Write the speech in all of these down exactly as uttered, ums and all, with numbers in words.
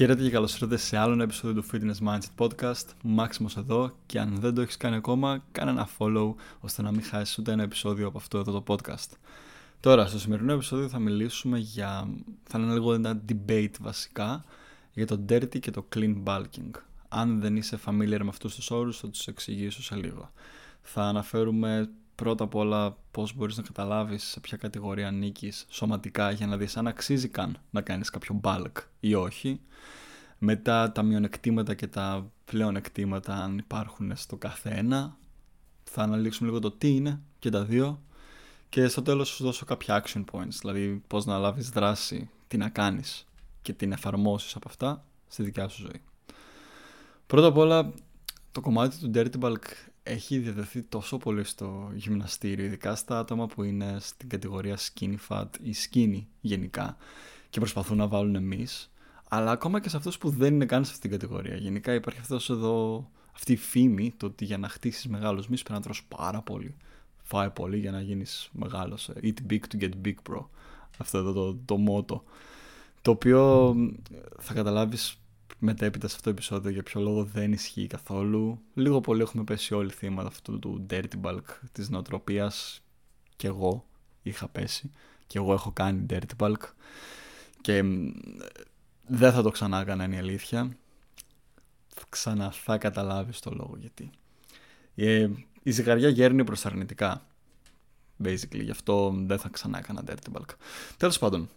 Χαίρετε και καλώς ήρθατε σε άλλο ένα επεισόδιο του Fitness Mindset Podcast. Μάξιμος εδώ, και αν δεν το έχεις κάνει ακόμα, κάνε ένα follow ώστε να μην χάσεις ούτε ένα επεισόδιο από αυτό εδώ το podcast. Τώρα, στο σημερινό επεισόδιο θα μιλήσουμε για. θα είναι λίγο ένα debate βασικά για το dirty και το clean bulking. Αν δεν είσαι familiar με αυτούς τους όρους, θα τους εξηγήσω σε λίγο. Θα αναφέρουμε πρώτα απ' όλα πώς μπορείς να καταλάβεις σε ποια κατηγορία ανήκεις σωματικά, για να δεις αν αξίζει καν να κάνεις κάποιο bulk ή όχι. Μετά τα μειονεκτήματα και τα πλεονεκτήματα, αν υπάρχουν στο καθένα. Θα αναλύσουμε λίγο το τι είναι και τα δύο. Και στο τέλος σου δώσω κάποια action points, δηλαδή πώς να λάβεις δράση, τι να κάνεις και τι να εφαρμόσεις από αυτά στη δικιά σου ζωή. Πρώτα απ' όλα, το κομμάτι του dirty bulk έχει διαδεθεί τόσο πολύ στο γυμναστήριο, ειδικά στα άτομα που είναι στην κατηγορία skinny fat ή skinny γενικά και προσπαθούν να βάλουν μυς, αλλά ακόμα και σε αυτούς που δεν είναι καν σε αυτήν την κατηγορία. Γενικά υπάρχει αυτός εδώ, αυτή η φήμη, το ότι για να χτίσεις μεγάλους μυς πρέπει να τρως πάρα πολύ, φάει πολύ για να γίνεις μεγάλος. Eat big to get big, bro. Αυτό εδώ το, το μότο, το οποίο θα καταλάβεις μετέπειτα σε αυτό το επεισόδιο για ποιο λόγο δεν ισχύει καθόλου. Λίγο πολύ έχουμε πέσει όλοι θύματα αυτού του dirty bulk, της νοοτροπίας. Κι εγώ είχα πέσει, κι εγώ έχω κάνει dirty bulk και δεν θα το ξανά έκανα, είναι η αλήθεια. Ξανά θα καταλάβεις το λόγο γιατί. Ε, η ζυγαριά γέρνει προς αρνητικά, basically, γι' αυτό δεν θα ξανά έκανα dirty bulk. Τέλος πάντων,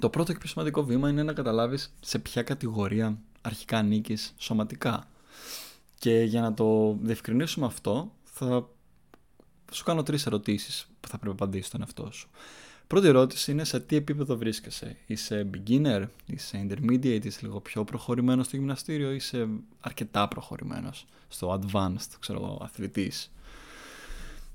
το πρώτο και πιο σημαντικό βήμα είναι να καταλάβεις σε ποια κατηγορία αρχικά ανήκεις σωματικά. Και για να το διευκρινίσουμε αυτό, θα σου κάνω τρεις ερωτήσεις που θα πρέπει να απαντήσεις στον εαυτό σου. Πρώτη ερώτηση είναι σε τι επίπεδο βρίσκεσαι. Είσαι beginner, είσαι intermediate, είσαι λίγο πιο προχωρημένος στο γυμναστήριο, είσαι αρκετά προχωρημένος στο advanced, ξέρω εγώ, αθλητής.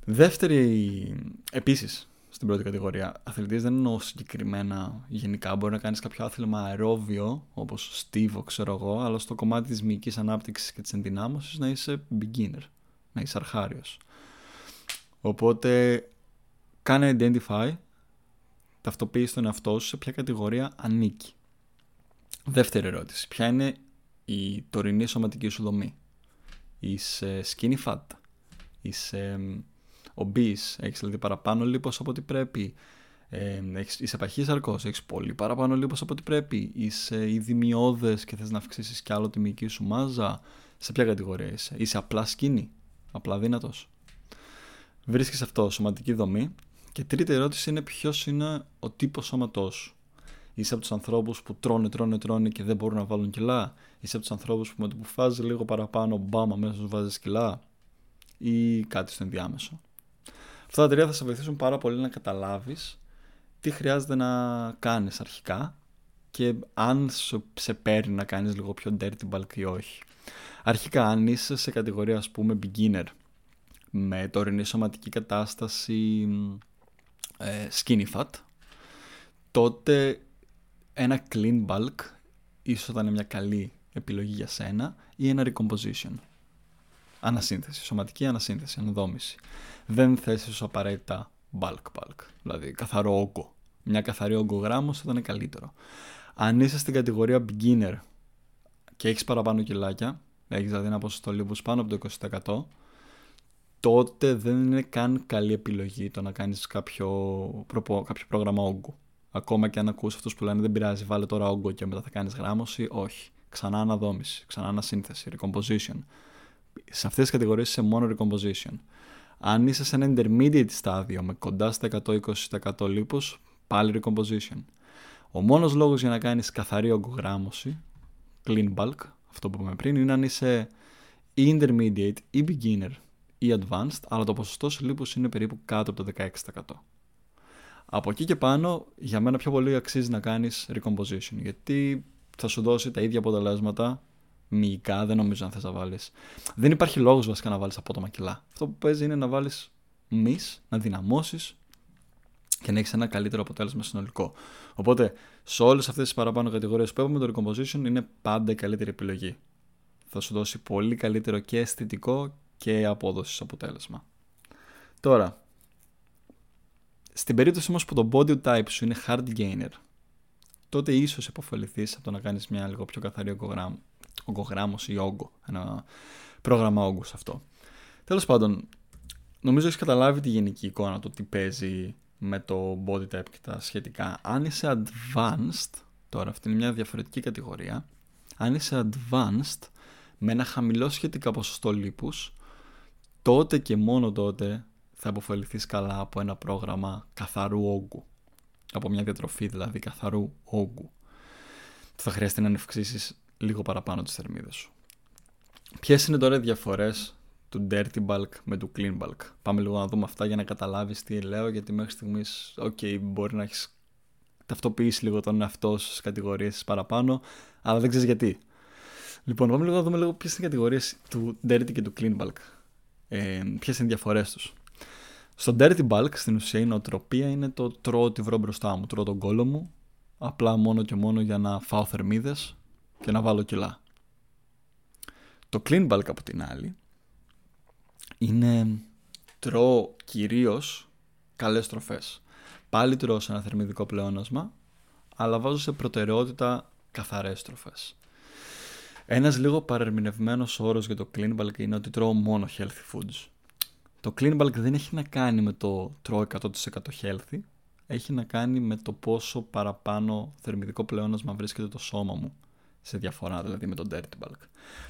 Δεύτερη, επίσης, στην πρώτη κατηγορία, αθλητής δεν εννοώ συγκεκριμένα γενικά. Μπορεί να κάνεις κάποιο άθλημα αερόβιο, όπως στίβο, ξέρω εγώ, αλλά στο κομμάτι της μυϊκής ανάπτυξης και της ενδυνάμωσης να είσαι beginner, να είσαι αρχάριος. Οπότε, κάνε identify, ταυτοποίησε τον εαυτό σου σε ποια κατηγορία ανήκει. Δεύτερη ερώτηση, ποια είναι η τωρινή σωματική σου δομή. Είσαι skinny fat, είσαι obese, έχεις δηλαδή παραπάνω λίπος από ό,τι πρέπει, ε, έχεις, είσαι παχύσαρκος, έχεις πολύ παραπάνω λίπος από ό,τι πρέπει, είσαι ήδη μειώδες και θες να αυξήσεις κι άλλο τη μυϊκή σου μάζα, σε ποια κατηγορία είσαι. Είσαι απλά skinny, απλά δύνατος. Βρίσκεις αυτό, σωματική δομή. Και τρίτη ερώτηση είναι ποιος είναι ο τύπος σώματός σου. Είσαι από τους ανθρώπους που τρώνε, τρώνε, τρώνε και δεν μπορούν να βάλουν κιλά. Είσαι από τους ανθρώπους που με το που φάζει λίγο παραπάνω, μπάμα, μέσα σου βάζεις κιλά. Ή κάτι στο ενδιάμεσο. Αυτά τα τρία θα σε βοηθήσουν πάρα πολύ να καταλάβεις τι χρειάζεται να κάνεις αρχικά και αν σε παίρνει να κάνεις λίγο πιο dirty bulk ή όχι. Αρχικά, αν είσαι σε κατηγορία, ας πούμε, beginner, με τωρινή σωματική κατάσταση skinny fat, τότε ένα clean bulk ίσως θα είναι μια καλή επιλογή για σένα, ή ένα recomposition, ανασύνθεση, σωματική ανασύνθεση, αναδόμηση. Δεν θες ίσως απαραίτητα bulk bulk, δηλαδή καθαρό όγκο, μια καθαρή όγκογράμμωση θα είναι καλύτερο. Αν είσαι στην κατηγορία beginner και έχεις παραπάνω κιλάκια, έχεις δηλαδή ένα ποσοστό λίπους πάνω από το είκοσι τοις εκατό, τότε δεν είναι καν καλή επιλογή το να κάνεις κάποιο, προπο, κάποιο πρόγραμμα όγκου. Ακόμα και αν ακούς αυτούς που λένε δεν πειράζει, βάλε τώρα όγκο και μετά θα κάνεις γράμμωση. Όχι. Ξανά αναδόμηση, ξανά ανασύνθεση, recomposition. Σε αυτές τις κατηγορίες είσαι μόνο recomposition. Αν είσαι σε ένα intermediate στάδιο με κοντά στα εκατό είκοσι τοις εκατό λίπος, πάλι recomposition. Ο μόνος λόγος για να κάνεις καθαρή όγκογράμμωση, clean bulk, αυτό που είπαμε πριν, είναι αν είσαι ή intermediate ή beginner ή advanced, αλλά το ποσοστό σου λίπους είναι περίπου κάτω από το δεκαέξι τοις εκατό. Από εκεί και πάνω, για μένα πιο πολύ αξίζει να κάνεις recomposition, γιατί θα σου δώσει τα ίδια αποτελέσματα μυϊκά, δεν νομίζω να θες να βάλεις. Δεν υπάρχει λόγος βασικά να βάλεις απότομα κιλά. Αυτό που παίζει είναι να βάλεις μυς, να δυναμώσεις και να έχεις ένα καλύτερο αποτέλεσμα συνολικό. Οπότε, σε όλες αυτές τις παραπάνω κατηγορίες που έχουμε, το recomposition είναι πάντα η καλύτερη επιλογή. Θα σου δώσει πολύ καλύτερο και αισθητικό και απόδοση αποτέλεσμα. Τώρα, στην περίπτωση όμως που το body type σου είναι hard gainer τότε ίσως επωφεληθείς από το να κάνεις μια λίγο πιο καθαρή ογκογράμμωση ή όγκο, ένα πρόγραμμα όγκου σε αυτό. Τέλος πάντων, νομίζω έχεις καταλάβει τη γενική εικόνα, το τι παίζει με το body type και τα σχετικά. Αν είσαι advanced, τώρα αυτή είναι μια διαφορετική κατηγορία, αν είσαι advanced με ένα χαμηλό σχετικά ποσοστό λίπους, τότε και μόνο τότε θα αποφεληθείς καλά από ένα πρόγραμμα καθαρού όγκου. Από μια διατροφή δηλαδή καθαρού όγκου. Θα χρειάζεται να ανευξήσεις λίγο παραπάνω τις θερμίδες σου. Ποιες είναι τώρα οι διαφορές του dirty bulk με του clean bulk? Πάμε λίγο να δούμε αυτά για να καταλάβεις τι λέω, γιατί μέχρι στιγμής okay, μπορεί να έχεις ταυτοποιήσει λίγο τον εαυτό σου στις κατηγορίες παραπάνω, αλλά δεν ξέρεις γιατί. Λοιπόν, πάμε λίγο να δούμε λίγο ποιες είναι οι κατηγορίες του dirty και του clean bulk. Ε, ποιες είναι οι διαφορές τους. Στο dirty bulk, στην ουσία η νοοτροπία είναι το τρώω ό,τι βρω μπροστά μου, τρώω τον κόλο μου, απλά μόνο και μόνο για να φάω θερμίδες και να βάλω κιλά. Το clean bulk από την άλλη είναι τρώω κυρίως καλές τροφές. Πάλι τρώω σε ένα θερμιδικό πλεόνασμα, αλλά βάζω σε προτεραιότητα καθαρές τροφές. Ένας λίγο παρερμηνευμένος όρος για το clean bulk είναι ότι τρώω μόνο healthy foods. Το clean bulk δεν έχει να κάνει με το τρώω εκατό τοις εκατό healthy, έχει να κάνει με το πόσο παραπάνω θερμιδικό πλεόνασμα βρίσκεται το σώμα μου, σε διαφορά δηλαδή με τον dirty bulk.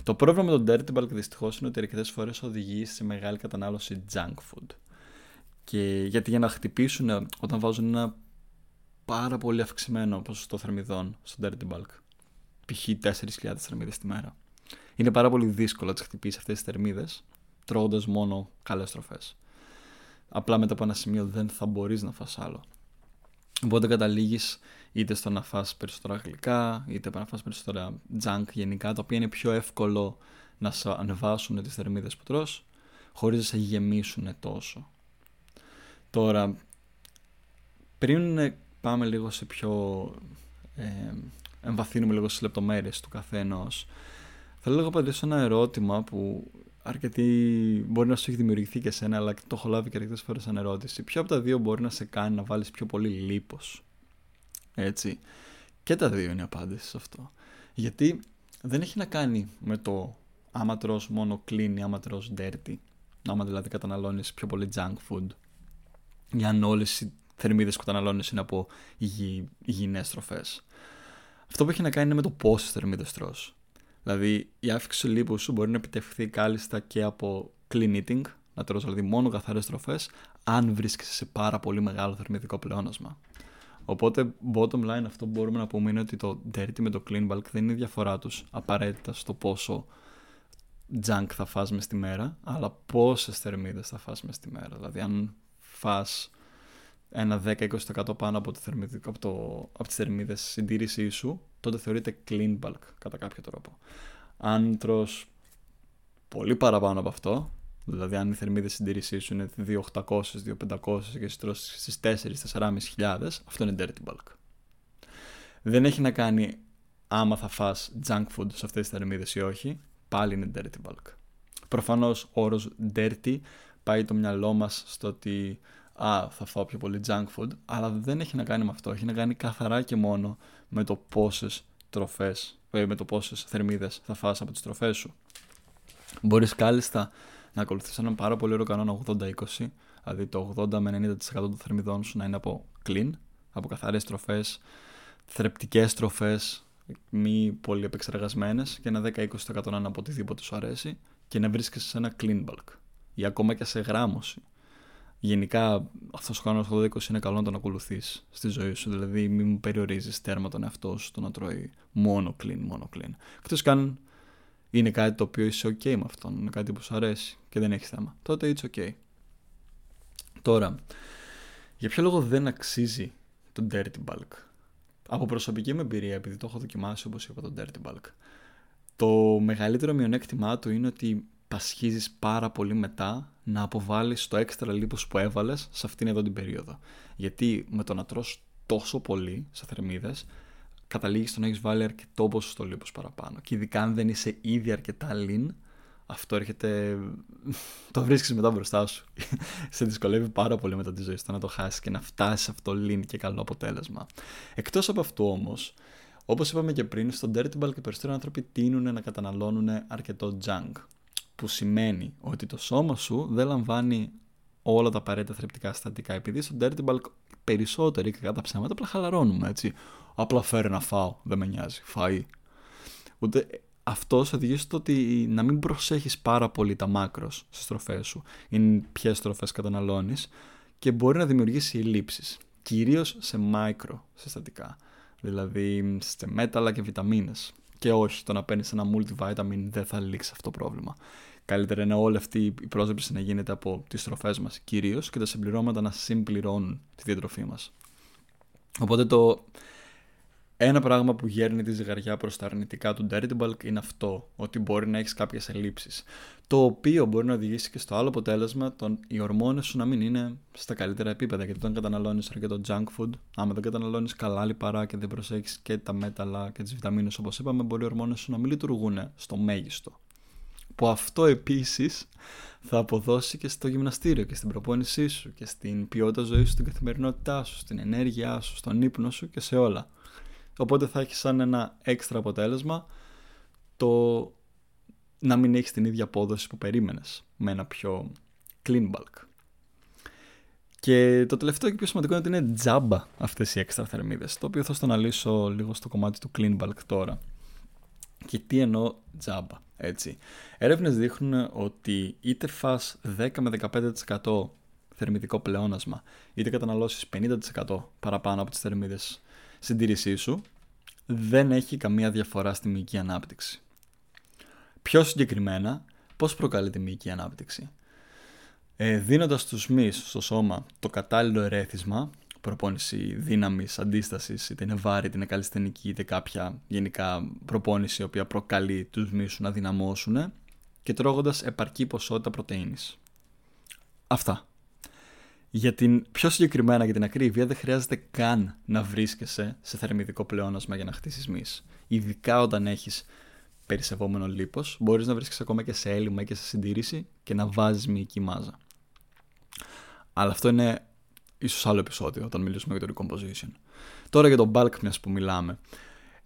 Το πρόβλημα με τον dirty bulk δυστυχώς είναι ότι αρκετές φορές οδηγεί σε μεγάλη κατανάλωση junk food. Και γιατί για να χτυπήσουν όταν βάζουν ένα πάρα πολύ αυξημένο ποσοστό θερμιδών στο dirty bulk, π.χ. τέσσερις χιλιάδες θερμίδες τη μέρα, είναι πάρα πολύ δύσκολο να τις χτυπήσεις αυτές τις θερμίδες τρώοντας μόνο καλές τροφές. Απλά μετά από ένα σημείο δεν θα μπορείς να φας άλλο. Οπότε καταλήγεις είτε στο να φας περισσότερα γλυκά, είτε να φας περισσότερα junk γενικά, τα οποία είναι πιο εύκολο να σε ανεβάσουν τις θερμίδες που τρως, χωρίς να σε γεμίσουν τόσο. Τώρα, πριν πάμε λίγο σε πιο... Ε, εμβαθύνουμε λίγο στις λεπτομέρειες του καθένας, θέλω λίγο να απαντήσω ένα ερώτημα που... αρκετοί μπορεί να σου έχει δημιουργηθεί και σένα, αλλά το έχω λάβει και αρκετές φορές σαν ερώτηση. Ποιο από τα δύο μπορεί να σε κάνει να βάλεις πιο πολύ λίπος? Έτσι. Και τα δύο είναι η απάντηση σε αυτό. Γιατί δεν έχει να κάνει με το άμα τρως μόνο clean ή άμα τρως dirty, άμα δηλαδή καταναλώνεις πιο πολύ junk food, ή αν όλες οι θερμίδες που καταναλώνεις είναι από υγι... υγιεινές τροφές. Αυτό που έχει να κάνει είναι με το πόσες θερμίδες τρως. Δηλαδή η αύξηση του λίπους σου μπορεί να επιτευχθεί κάλλιστα και από clean eating, να τρως δηλαδή μόνο καθαρές τροφές, αν βρίσκεσαι σε πάρα πολύ μεγάλο θερμιδικό πλεόνασμα. Οπότε bottom line, αυτό που μπορούμε να πούμε είναι ότι το dirty με το clean bulk δεν είναι η διαφορά τους απαραίτητα στο πόσο junk θα φας μες τη μέρα, αλλά πόσες θερμίδες θα φας μες τη μέρα. Δηλαδή αν φας ένα δέκα με είκοσι τοις εκατό πάνω από, το θερμιδικό, από, το, από τις θερμίδες συντήρησή σου, τότε θεωρείται clean bulk κατά κάποιο τρόπο. Αν τρως πολύ παραπάνω από αυτό, δηλαδή αν οι θερμίδες συντήρησή σου είναι δύο χιλιάδες οκτακόσια με δύο χιλιάδες πεντακόσια και εσύ τρως στις τέσσερις με τέσσερις χιλιάδες πεντακόσια, αυτό είναι dirty bulk. Δεν έχει να κάνει άμα θα φας junk food σε αυτές τις θερμίδες ή όχι, πάλι είναι dirty bulk. Προφανώς ο όρος dirty πάει το μυαλό μας στο ότι α, θα φάω πιο πολύ junk food, αλλά δεν έχει να κάνει με αυτό. Έχει να κάνει καθαρά και μόνο με το πόσες τροφές, με το πόσες θερμίδες θα φας από τις τροφές σου. Μπορείς κάλλιστα να ακολουθείς έναν πάρα πολύ ωραίο κανόνα ογδόντα είκοσι, δηλαδή το ογδόντα με ενενήντα τοις εκατό των θερμιδών σου να είναι από clean, από καθαρές τροφές, θρεπτικές τροφές, μη πολύ επεξεργασμένες, και ένα δέκα με είκοσι τοις εκατό να είναι από οτιδήποτε σου αρέσει και να βρίσκεσαι σε ένα clean bulk ή ακόμα και σε γράμμωση. Γενικά αυτός ο κανόνας ογδόντα είκοσι είναι καλό να τον ακολουθείς στη ζωή σου, δηλαδή μην μου περιορίζεις τέρμα τον εαυτό σου το να τρώει μόνο clean, μόνο clean. Εκτός καν είναι κάτι το οποίο είσαι ok με αυτόν, είναι κάτι που σου αρέσει και δεν έχεις θέμα, τότε it's ok. Τώρα, για ποιο λόγο δεν αξίζει το dirty bulk? Από προσωπική μου εμπειρία, επειδή το έχω δοκιμάσει όπως είπα το dirty bulk, το μεγαλύτερο μειονέκτημά του είναι ότι πασχίζεις πάρα πολύ μετά να αποβάλεις το έξτρα λίπος που έβαλες σε αυτήν εδώ την περίοδο. Γιατί με το να τρως τόσο πολύ σε θερμίδες, καταλήγεις στο να έχεις βάλει αρκετό ποσοστό λίπος παραπάνω. Και ειδικά αν δεν είσαι ήδη αρκετά lean, αυτό έρχεται, το βρίσκεις μετά μπροστά σου. Σε δυσκολεύει πάρα πολύ μετά τη ζωή σου να το χάσεις και να φτάσεις σε αυτό lean και καλό αποτέλεσμα. Εκτός από αυτό όμως, όπως είπαμε και πριν, στο dirty bulk οι περισσότεροι άνθρωποι τείνουν να καταναλώνουν αρκετό junk, που σημαίνει ότι το σώμα σου δεν λαμβάνει όλα τα απαραίτητα θρεπτικά συστατικά. Επειδή στο dirty bulk περισσότεροι, κακά τα ψέματα, απλά χαλαρώνουμε, έτσι. Απλά φέρε να φάω, δεν με νοιάζει, φαΐ. Ούτε αυτό σε οδηγεί στο ότι να μην προσέχεις πάρα πολύ τα μάκρος στις τροφές σου, είναι ποιες τροφές καταναλώνεις, και μπορεί να δημιουργήσει ελλείψεις, κυρίως σε μάικρο συστατικά, δηλαδή σε μέταλλα και βιταμίνες. Και όχι, το να παίρνεις ένα multivitamin δεν θα λύξει αυτό το πρόβλημα. Καλύτερα είναι όλη αυτή η πρόσληψη να γίνεται από τις τροφές μας κυρίως και τα συμπληρώματα να συμπληρώνουν τη διατροφή μας. Οπότε το ένα πράγμα που γέρνει τη ζυγαριά προς τα αρνητικά του dirty bulk είναι αυτό, ότι μπορεί να έχεις κάποιες ελλείψεις, το οποίο μπορεί να οδηγήσει και στο άλλο αποτέλεσμα, τον, οι ορμόνες σου να μην είναι στα καλύτερα επίπεδα, γιατί όταν καταναλώνεις αρκετό junk food, άμα δεν καταναλώνεις καλά λιπαρά και δεν προσέχεις και τα μέταλλα και τις βιταμίνες όπως είπαμε, μπορεί οι ορμόνες σου να μην λειτουργούν στο μέγιστο. Που αυτό επίσης θα αποδώσει και στο γυμναστήριο και στην προπόνησή σου και στην ποιότητα ζωής σου, στην καθημερινότητά σου, στην ενέργειά σου, στον ύπνο σου και σε όλα. Οπότε θα έχεις σαν ένα έξτρα αποτέλεσμα το να μην έχεις την ίδια απόδοση που περίμενες με ένα πιο clean bulk. Και το τελευταίο και πιο σημαντικό είναι ότι είναι τζάμπα αυτές οι έξτρα θερμίδες, το οποίο θα στο αναλύσω λίγο στο κομμάτι του clean bulk τώρα. Και τι εννοώ τζάμπα, έτσι. Έρευνες δείχνουν ότι είτε φας δέκα με δεκαπέντε τοις εκατό θερμιδικό πλεόνασμα, είτε καταναλώσεις πενήντα τοις εκατό παραπάνω από τις θερμίδες συντήρησή σου, δεν έχει καμία διαφορά στη μυϊκή ανάπτυξη. Πιο συγκεκριμένα, πώς προκαλεί τη μυϊκή ανάπτυξη? Ε, δίνοντας στους μυς στο σώμα το κατάλληλο ερέθισμα, προπόνηση δύναμης, αντίστασης, είτε είναι βάρη, είτε είναι καλλισθενική, είτε κάποια γενικά προπόνηση η οποία προκαλεί τους μυς σου να δυναμώσουν, και τρώγοντας επαρκή ποσότητα πρωτεΐνης. Αυτά. Για την πιο συγκεκριμένα, για την ακρίβεια, δεν χρειάζεται καν να βρίσκεσαι σε θερμιδικό πλεόνασμα για να χτίσεις μυς. Ειδικά όταν έχεις περισσευόμενο λίπος, μπορείς να βρίσκεσαι ακόμα και σε έλλειμμα και σε συντήρηση και να βάζεις μυϊκή μάζα. Αλλά αυτό είναι ίσως άλλο επεισόδιο, όταν μιλήσουμε για το recomposition. Τώρα για τον bulk, μιας που μιλάμε.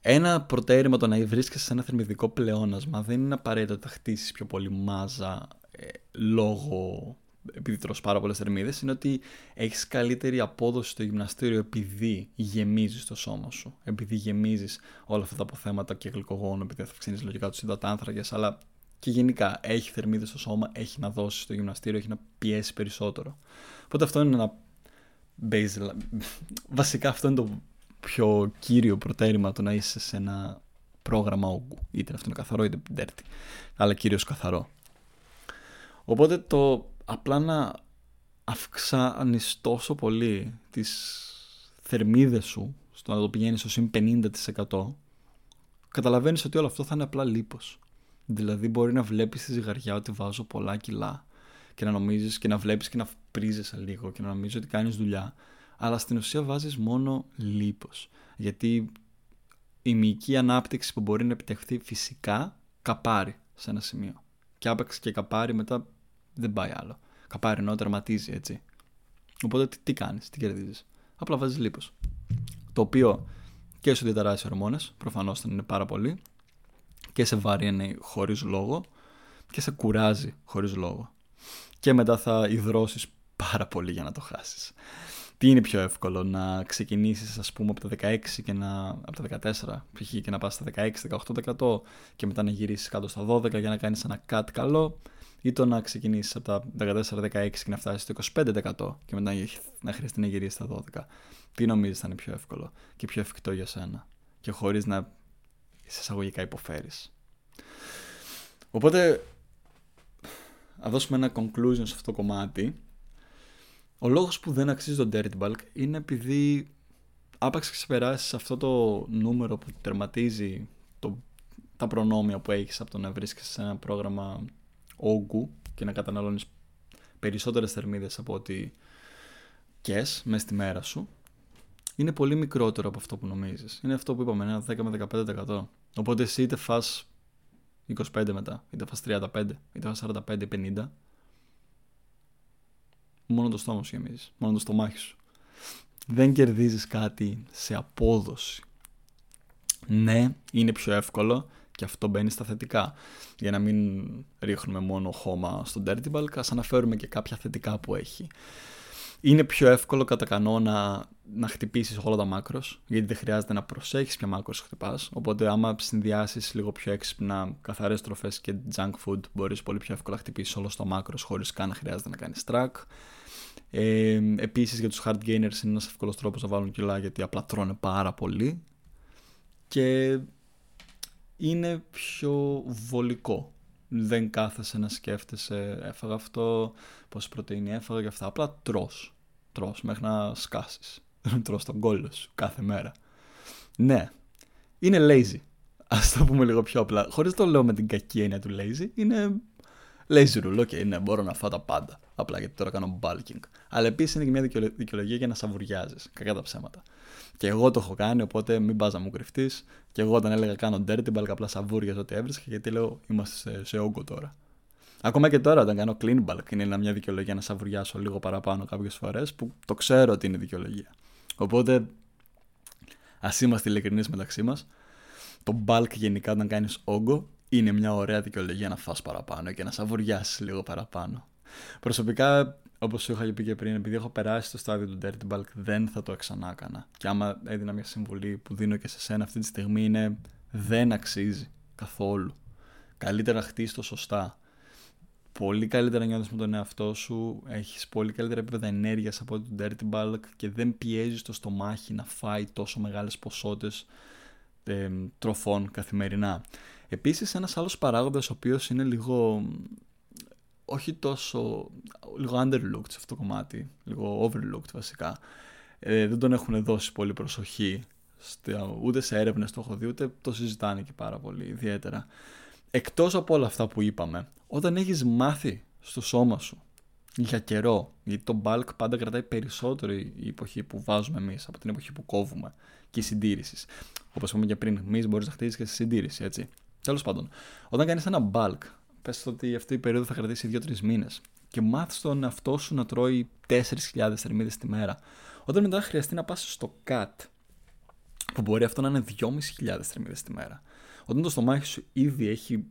Ένα προτέρημα το να βρίσκεσαι σε ένα θερμιδικό πλεόνασμα δεν είναι απαραίτητο ότι θα χτίσεις πιο πολύ μάζα ε, λόγω. επειδή τρως πάρα πολλές θερμίδες, είναι ότι έχεις καλύτερη απόδοση στο γυμναστήριο επειδή γεμίζεις το σώμα σου, επειδή γεμίζεις όλα αυτά τα αποθέματα και γλυκογόνο, επειδή θα αυξήνεις λογικά τους υδατάνθρακες, αλλά και γενικά έχει θερμίδες στο σώμα, έχει να δώσει στο γυμναστήριο, έχει να πιέσει περισσότερο. Οπότε αυτό είναι ένα baseline. Βασικά αυτό είναι το πιο κύριο προτέρημα, το να είσαι σε ένα πρόγραμμα όγκου, είτε αυτό είναι καθαρό είτε dirty, αλλά κυρίως καθαρό. Οπότε το απλά να αυξάνεις τόσο πολύ τις θερμίδες σου, στο να το πηγαίνεις στο συν πενήντα τοις εκατό, καταλαβαίνεις ότι όλο αυτό θα είναι απλά λίπος. Δηλαδή μπορεί να βλέπεις στη ζυγαριά ότι βάζω πολλά κιλά και να νομίζεις και να βλέπεις και να πρίζεσαι λίγο και να νομίζεις ότι κάνεις δουλειά, αλλά στην ουσία βάζεις μόνο λίπος. Γιατί η μυϊκή ανάπτυξη που μπορεί να επιτευχθεί φυσικά καπάρει σε ένα σημείο. Και άπαξ και καπάρει μετά, δεν πάει άλλο. Καπάρι ενώ τερματίζει, έτσι. Οπότε τι, τι κάνεις, τι κερδίζεις? Απλά βάζεις λίπος. Το οποίο και σου διαταράσσει ορμόνες, προφανώς είναι πάρα πολύ, και σε βαρύνει χωρίς λόγο, και σε κουράζει χωρίς λόγο. Και μετά θα υδρώσεις πάρα πολύ για να το χάσεις. Τι είναι πιο εύκολο, να ξεκινήσεις ας πούμε από τα δεκαέξι και να, από τα δεκατέσσερα π.χ. και να πας στα δεκαέξι δεκαοκτώ τοις εκατό και μετά να γυρίσεις κάτω στα δώδεκα για να κάνεις ένα cut καλό, ή το να ξεκινήσεις από τα δεκατέσσερα δεκαέξι και να φτάσεις στο είκοσι πέντε τοις εκατό και μετά να χρειαστεί να γυρίσεις στα δώδεκα. Τι νομίζεις θα είναι πιο εύκολο και πιο εφικτό για σένα και χωρίς να εισαγωγικά υποφέρεις? Οπότε, να δώσουμε ένα conclusion σε αυτό το κομμάτι. Ο λόγος που δεν αξίζει το dirty bulk είναι επειδή άπαξ ξεπεράσεις αυτό το νούμερο που τερματίζει το, τα προνόμια που έχεις από το να βρίσκεσαι σε ένα πρόγραμμα όγκου και να καταναλώνεις περισσότερες θερμίδες από ό,τι κες μέσα στη μέρα σου, είναι πολύ μικρότερο από αυτό που νομίζεις. Είναι αυτό που είπαμε, ένα δέκα με δεκαπέντε τοις εκατό. Οπότε εσύ είτε φας είκοσι πέντε μετά, είτε φας τριάντα πέντε, είτε φας σαράντα πέντε πενήντα. Μόνο το στόμα σου γεμίζεις, μόνο το στομάχι σου. Δεν κερδίζεις κάτι σε απόδοση. Ναι, είναι πιο εύκολο και αυτό μπαίνει στα θετικά. Για να μην ρίχνουμε μόνο χώμα στον dirty bulk, ας αναφέρουμε και κάποια θετικά που έχει. Είναι πιο εύκολο κατά κανόνα να χτυπήσεις όλα τα μάκρος, γιατί δεν χρειάζεται να προσέχεις ποια μάκρος χτυπάς. Οπότε, άμα συνδυάσεις λίγο πιο έξυπνα καθαρές τροφές και junk food, μπορείς πολύ πιο εύκολα να χτυπήσεις όλο στο μάκρος, χωρίς καν να χρειάζεται να κάνεις track. Ε, επίσης, για τους hard gainers είναι ένας εύκολος τρόπος να βάλουν κιλά, γιατί απλά τρώνε πάρα πολύ. Και είναι πιο βολικό. Δεν κάθεσαι να σκέφτεσαι έφαγα αυτό, πόση πρωτεΐνη έφαγα και αυτά. Απλά τρως, τρως μέχρι να σκάσεις. Τρως τον κόλλο σου κάθε μέρα. Ναι, είναι lazy. Ας το πούμε λίγο πιο απλά. Χωρίς το λέω με την κακή έννοια του lazy. Είναι lazy rule. Okay, ναι, μπορώ να φάω τα πάντα. Απλά γιατί τώρα κάνω bulking. Αλλά επίσης είναι και μια δικαιολογία για να σαβουριάζεις. Κακά τα ψέματα. Και εγώ το έχω κάνει, οπότε μην πας να μου κρυφτείς. Και εγώ όταν έλεγα κάνω dirty bulk, απλά σαβούριαζα ό,τι έβρισκα, γιατί λέω είμαστε σε, σε όγκο τώρα. Ακόμα και τώρα, όταν κάνω clean bulk, είναι μια δικαιολογία να σαβουριάσω λίγο παραπάνω κάποιες φορές, που το ξέρω ότι είναι δικαιολογία. Οπότε, ας είμαστε ειλικρινείς μεταξύ μας. Το bulk γενικά, όταν κάνεις όγκο, είναι μια ωραία δικαιολογία να φας παραπάνω και να σαβουριάσεις λίγο παραπάνω. Προσωπικά, όπως σου είχα πει και πριν, επειδή έχω περάσει το στάδιο του dirty bulk, δεν θα το ξανά έκανα. Και άμα έδινα μια συμβουλή που δίνω και σε σένα αυτή τη στιγμή, είναι δεν αξίζει καθόλου. Καλύτερα χτίσεις το σωστά. Πολύ καλύτερα νιώθεις με τον εαυτό σου, έχεις πολύ καλύτερα επίπεδα ενέργειας από το dirty bulk και δεν πιέζεις το στομάχι να φάει τόσο μεγάλες ποσότητες ε, τροφών καθημερινά. Επίσης, ένας άλλος παράγοντας, ο οποίος είναι λίγο... όχι τόσο, λίγο underlooked σε αυτό το κομμάτι, λίγο overlooked βασικά. Ε, δεν τον έχουν δώσει πολύ προσοχή, στα, ούτε σε έρευνες το έχω δει, ούτε το συζητάνε και πάρα πολύ ιδιαίτερα. Εκτός από όλα αυτά που είπαμε, όταν έχεις μάθει στο σώμα σου για καιρό, γιατί το bulk πάντα κρατάει περισσότερο η εποχή που βάζουμε εμείς από την εποχή που κόβουμε και η συντήρηση. Όπως είπαμε και πριν, εμείς μπορείς να χτίσεις και στη συντήρηση, έτσι. Τέλος πάντων, όταν κάνεις ένα bulk, πες ότι αυτή η περίοδο θα κρατήσει δύο τρεις μήνες και μάθεις τον εαυτό σου να τρώει τέσσερις χιλιάδες θερμίδες τη μέρα. Όταν μετά χρειαστεί να πας στο cut, που μπορεί αυτό να είναι δυόμισι χιλιάδες θερμίδες τη μέρα, όταν το στομάχι σου ήδη έχει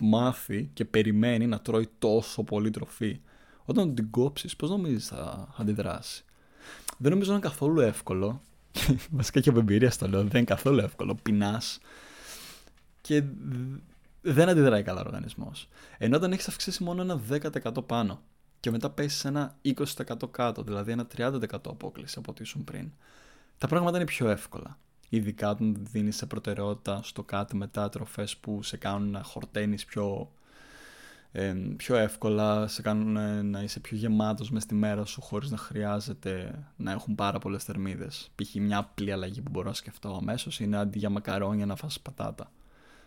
μάθει και περιμένει να τρώει τόσο πολύ τροφή, όταν την κόψεις, πώς νομίζεις θα αντιδράσει? Δεν νομίζω να είναι καθόλου εύκολο. Βασικά και από εμπειρία στο λέω, δεν είναι καθόλου εύκολο. Πεινάς και δεν αντιδράει καλά ο οργανισμός. Ενώ όταν έχεις αυξήσει μόνο ένα δέκα τοις εκατό πάνω και μετά πέσεις ένα είκοσι τοις εκατό κάτω, δηλαδή ένα τριάντα τοις εκατό απόκληση από ό,τι ήσουν πριν, τα πράγματα είναι πιο εύκολα. Ειδικά όταν δίνεις σε προτεραιότητα στο κάτι μετά τροφές που σε κάνουν να χορταίνεις πιο, ε, πιο εύκολα, σε κάνουν ε, να είσαι πιο γεμάτος μες στη μέρα σου χωρίς να χρειάζεται να έχουν πάρα πολλές θερμίδες. Π.χ. μια απλή αλλαγή που μπορώ να σκεφτώ αμέσως είναι αντί για μακαρόνια να φας πατάτα,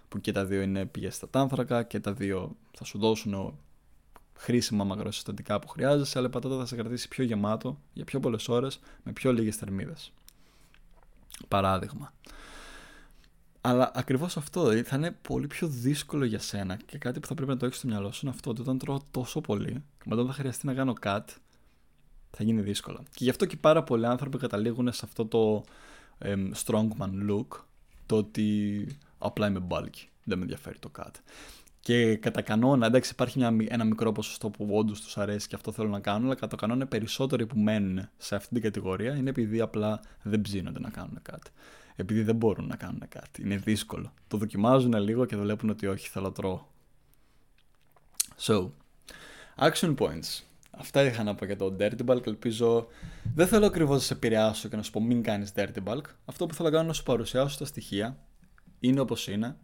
που και τα δύο είναι πηγές στα τάνθρακα και τα δύο θα σου δώσουν χρήσιμα μακροσυστατικά που χρειάζεσαι, αλλά η πατάτα θα σε κρατήσει πιο γεμάτο για πιο πολλές ώρες με πιο λίγες θερμίδες. Παράδειγμα. Αλλά ακριβώς αυτό, δηλαδή, θα είναι πολύ πιο δύσκολο για σένα και κάτι που θα πρέπει να το έχεις στο μυαλό σου είναι αυτό, ότι όταν τρώω τόσο πολύ και μετά θα χρειαστεί να κάνω cut, θα γίνει δύσκολο. Και γι' αυτό και πάρα πολλοί άνθρωποι καταλήγουν σε αυτό το ε, strongman look, το ότι απλά είμαι bulky, δεν με ενδιαφέρει το cut. Και κατά κανόνα, εντάξει, υπάρχει μια, ένα μικρό ποσοστό που όντως τους αρέσει και αυτό θέλουν να κάνουν, αλλά κατά κανόνα περισσότεροι που μένουν σε αυτή την κατηγορία είναι επειδή απλά δεν ψήνονται να κάνουν κάτι. Επειδή δεν μπορούν να κάνουν κάτι. Είναι δύσκολο. Το δοκιμάζουν λίγο και βλέπουν ότι όχι, θα λατρώ. So, action points. Αυτά είχα να πω για το dirty bulk. Ελπίζω. Δεν θέλω ακριβώς να σε επηρεάσω και να σου πω μην κάνεις dirty bulk. Αυτό που θέλω να κάνω να σου παρουσιάσω τα στοιχεία. Είναι όπως είναι,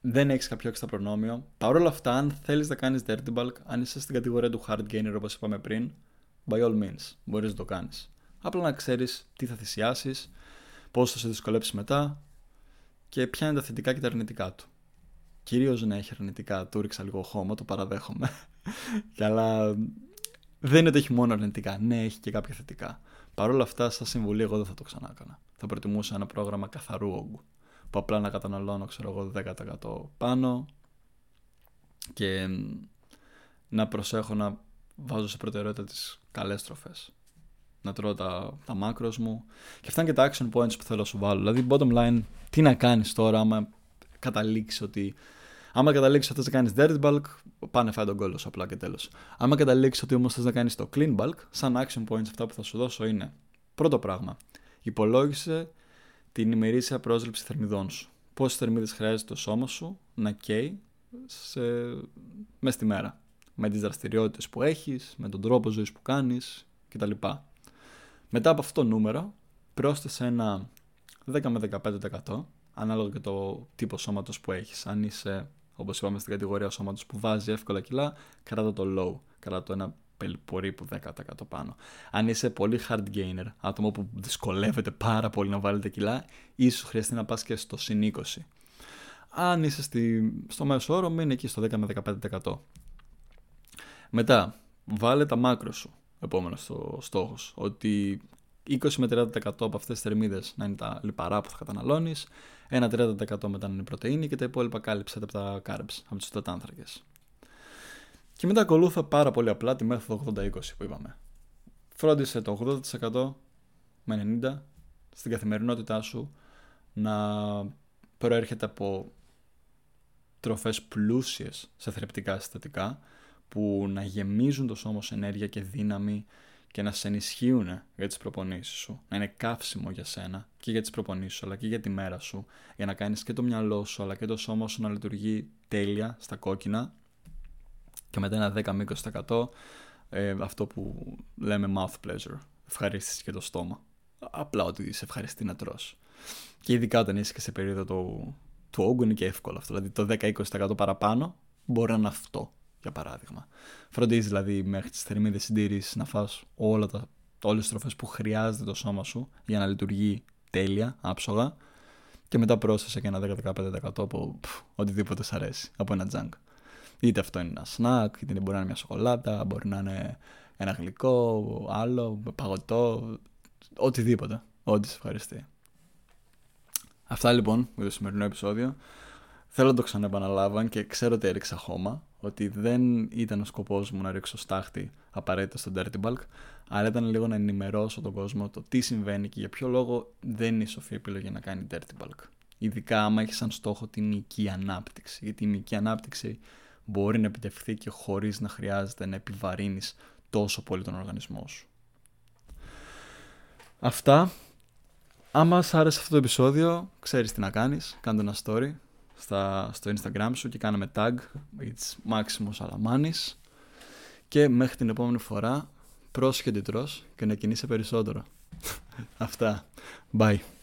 δεν έχεις κάποιο έξτρα προνόμιο. Παρ' όλα αυτά, αν θέλεις να κάνεις dirty bulk, αν είσαι στην κατηγορία του hard gainer όπως είπαμε πριν, by all means, μπορείς να το κάνεις. Απλά να ξέρεις τι θα θυσιάσεις, πώς θα σε δυσκολέψει μετά και ποια είναι τα θετικά και τα αρνητικά του. Κυρίως να έχει αρνητικά, του ρίξα λίγο χώμα, το παραδέχομαι. Αλλά δεν είναι ότι έχει μόνο αρνητικά, ναι, έχει και κάποια θετικά. Παρ' όλα αυτά, σαν συμβουλή, εγώ δεν θα το ξανά έκανα. Θα προτιμούσα ένα πρόγραμμα καθαρού όγκου, που απλά να καταναλώνω, ξέρω εγώ, δέκα τοις εκατό πάνω, και να προσέχω να βάζω σε προτεραιότητα τις καλές τροφές. Να τρώω τα, τα μάκρος μου. Και αυτά είναι και τα action points που θέλω να σου βάλω. Δηλαδή, bottom line, τι να κάνεις τώρα άμα καταλήξεις ότι. Άμα καταλήξεις ότι θες να κάνεις dirty bulk, πάνε φάει τον κόλλο σου απλά και τέλος. Άμα καταλήξεις ότι όμως θες να κάνεις το clean bulk, σαν action points αυτά που θα σου δώσω είναι: πρώτο πράγμα, υπολόγισε την ημερήσια πρόσληψη θερμιδών σου. Πόσες θερμίδες χρειάζεται το σώμα σου να καίει σε... μέσα στη μέρα. Με τις δραστηριότητες που έχεις, με τον τρόπο ζωής που κάνεις κτλ. Μετά από αυτό το νούμερο, πρόσθεσε ένα δέκα με δεκαπέντε τοις εκατό ανάλογα και το τύπο σώματος που έχεις. Αν είσαι, όπως είπαμε, στην κατηγορία σώματος που βάζει εύκολα κιλά, κράτα το low, κράτα το ένα περίπου δέκα τοις εκατό πάνω. Αν είσαι πολύ hard gainer, άτομο που δυσκολεύεται πάρα πολύ να βάλετε κιλά, ίσως χρειαστεί να πας και στο συν είκοσι. Αν είσαι στη, στο μέσο όρο, μείνε εκεί στο δέκα με δεκαπέντε τοις εκατό. Μετά, βάλε τα μάκρο σου. Επόμενο στο στόχος, ότι είκοσι με τριάντα τοις εκατό από αυτές τις θερμίδες να είναι τα λιπαρά που θα καταναλώνεις, ένα τριάντα τοις εκατό μετά να είναι η πρωτεΐνη και τα υπόλοιπα κάλυψετε από τα carbs, από τους υδατάνθρακες. Και μετά ακολούθα πάρα πολύ απλά τη μέθοδο ογδόντα είκοσι που είπαμε. Φρόντισε το ογδόντα τοις εκατό με ενενήντα τοις εκατό στην καθημερινότητά σου να προέρχεται από τροφές πλούσιες σε θρεπτικά συστατικά, που να γεμίζουν το σώμα σε ενέργεια και δύναμη και να σε ενισχύουν για τις προπονήσεις σου, να είναι καύσιμο για σένα και για τις προπονήσεις σου αλλά και για τη μέρα σου, για να κάνεις και το μυαλό σου αλλά και το σώμα σου να λειτουργεί τέλεια στα κόκκινα. Και μετά ένα δέκα με είκοσι τοις εκατό ε, αυτό που λέμε mouth pleasure, ευχαρίστηση και το στόμα, απλά ότι σε ευχαριστεί να τρως, και ειδικά όταν είσαι και σε περίοδο του, του όγκου είναι και εύκολο αυτό, δηλαδή το δέκα με είκοσι τοις εκατό παραπάνω μπορεί να είναι αυτό. Για παράδειγμα, φροντίζει δηλαδή μέχρι τις θερμίδες συντήρησης να φας όλα τα, όλες τις τροφές που χρειάζεται το σώμα σου για να λειτουργεί τέλεια, άψογα, και μετά πρόσθεσε και ένα δέκα με δεκαπέντε τοις εκατό από πφ, οτιδήποτε σ' αρέσει, από ένα junk. Είτε αυτό είναι ένα snack, είτε μπορεί να είναι μια σοκολάτα, μπορεί να είναι ένα γλυκό, άλλο, παγωτό, οτιδήποτε, ό,τι σε ευχαριστεί. Αυτά λοιπόν για το σημερινό επεισόδιο. Θέλω να το ξαναεπαναλάβω και ξέρω ότι έριξα χώμα, ότι δεν ήταν ο σκοπός μου να ρίξω στάχτη απαραίτητα στο dirty bulk, αλλά ήταν λίγο να ενημερώσω τον κόσμο το τι συμβαίνει και για ποιο λόγο δεν είναι η σοφή επιλογή να κάνει dirty bulk. Ειδικά άμα έχει σαν στόχο την μυϊκή ανάπτυξη, γιατί η μυϊκή ανάπτυξη μπορεί να επιτευχθεί και χωρίς να χρειάζεται να επιβαρύνεις τόσο πολύ τον οργανισμό σου. Αυτά. Άμα σ' άρεσε αυτό το επεισόδιο, ξέρεις τι να κάνεις, κάντε ένα story Στα, στο Instagram σου και κάναμε tag it's maximosalamanis, και μέχρι την επόμενη φορά πρόσχε τι τρως και να κινείσαι περισσότερο. Αυτά, bye.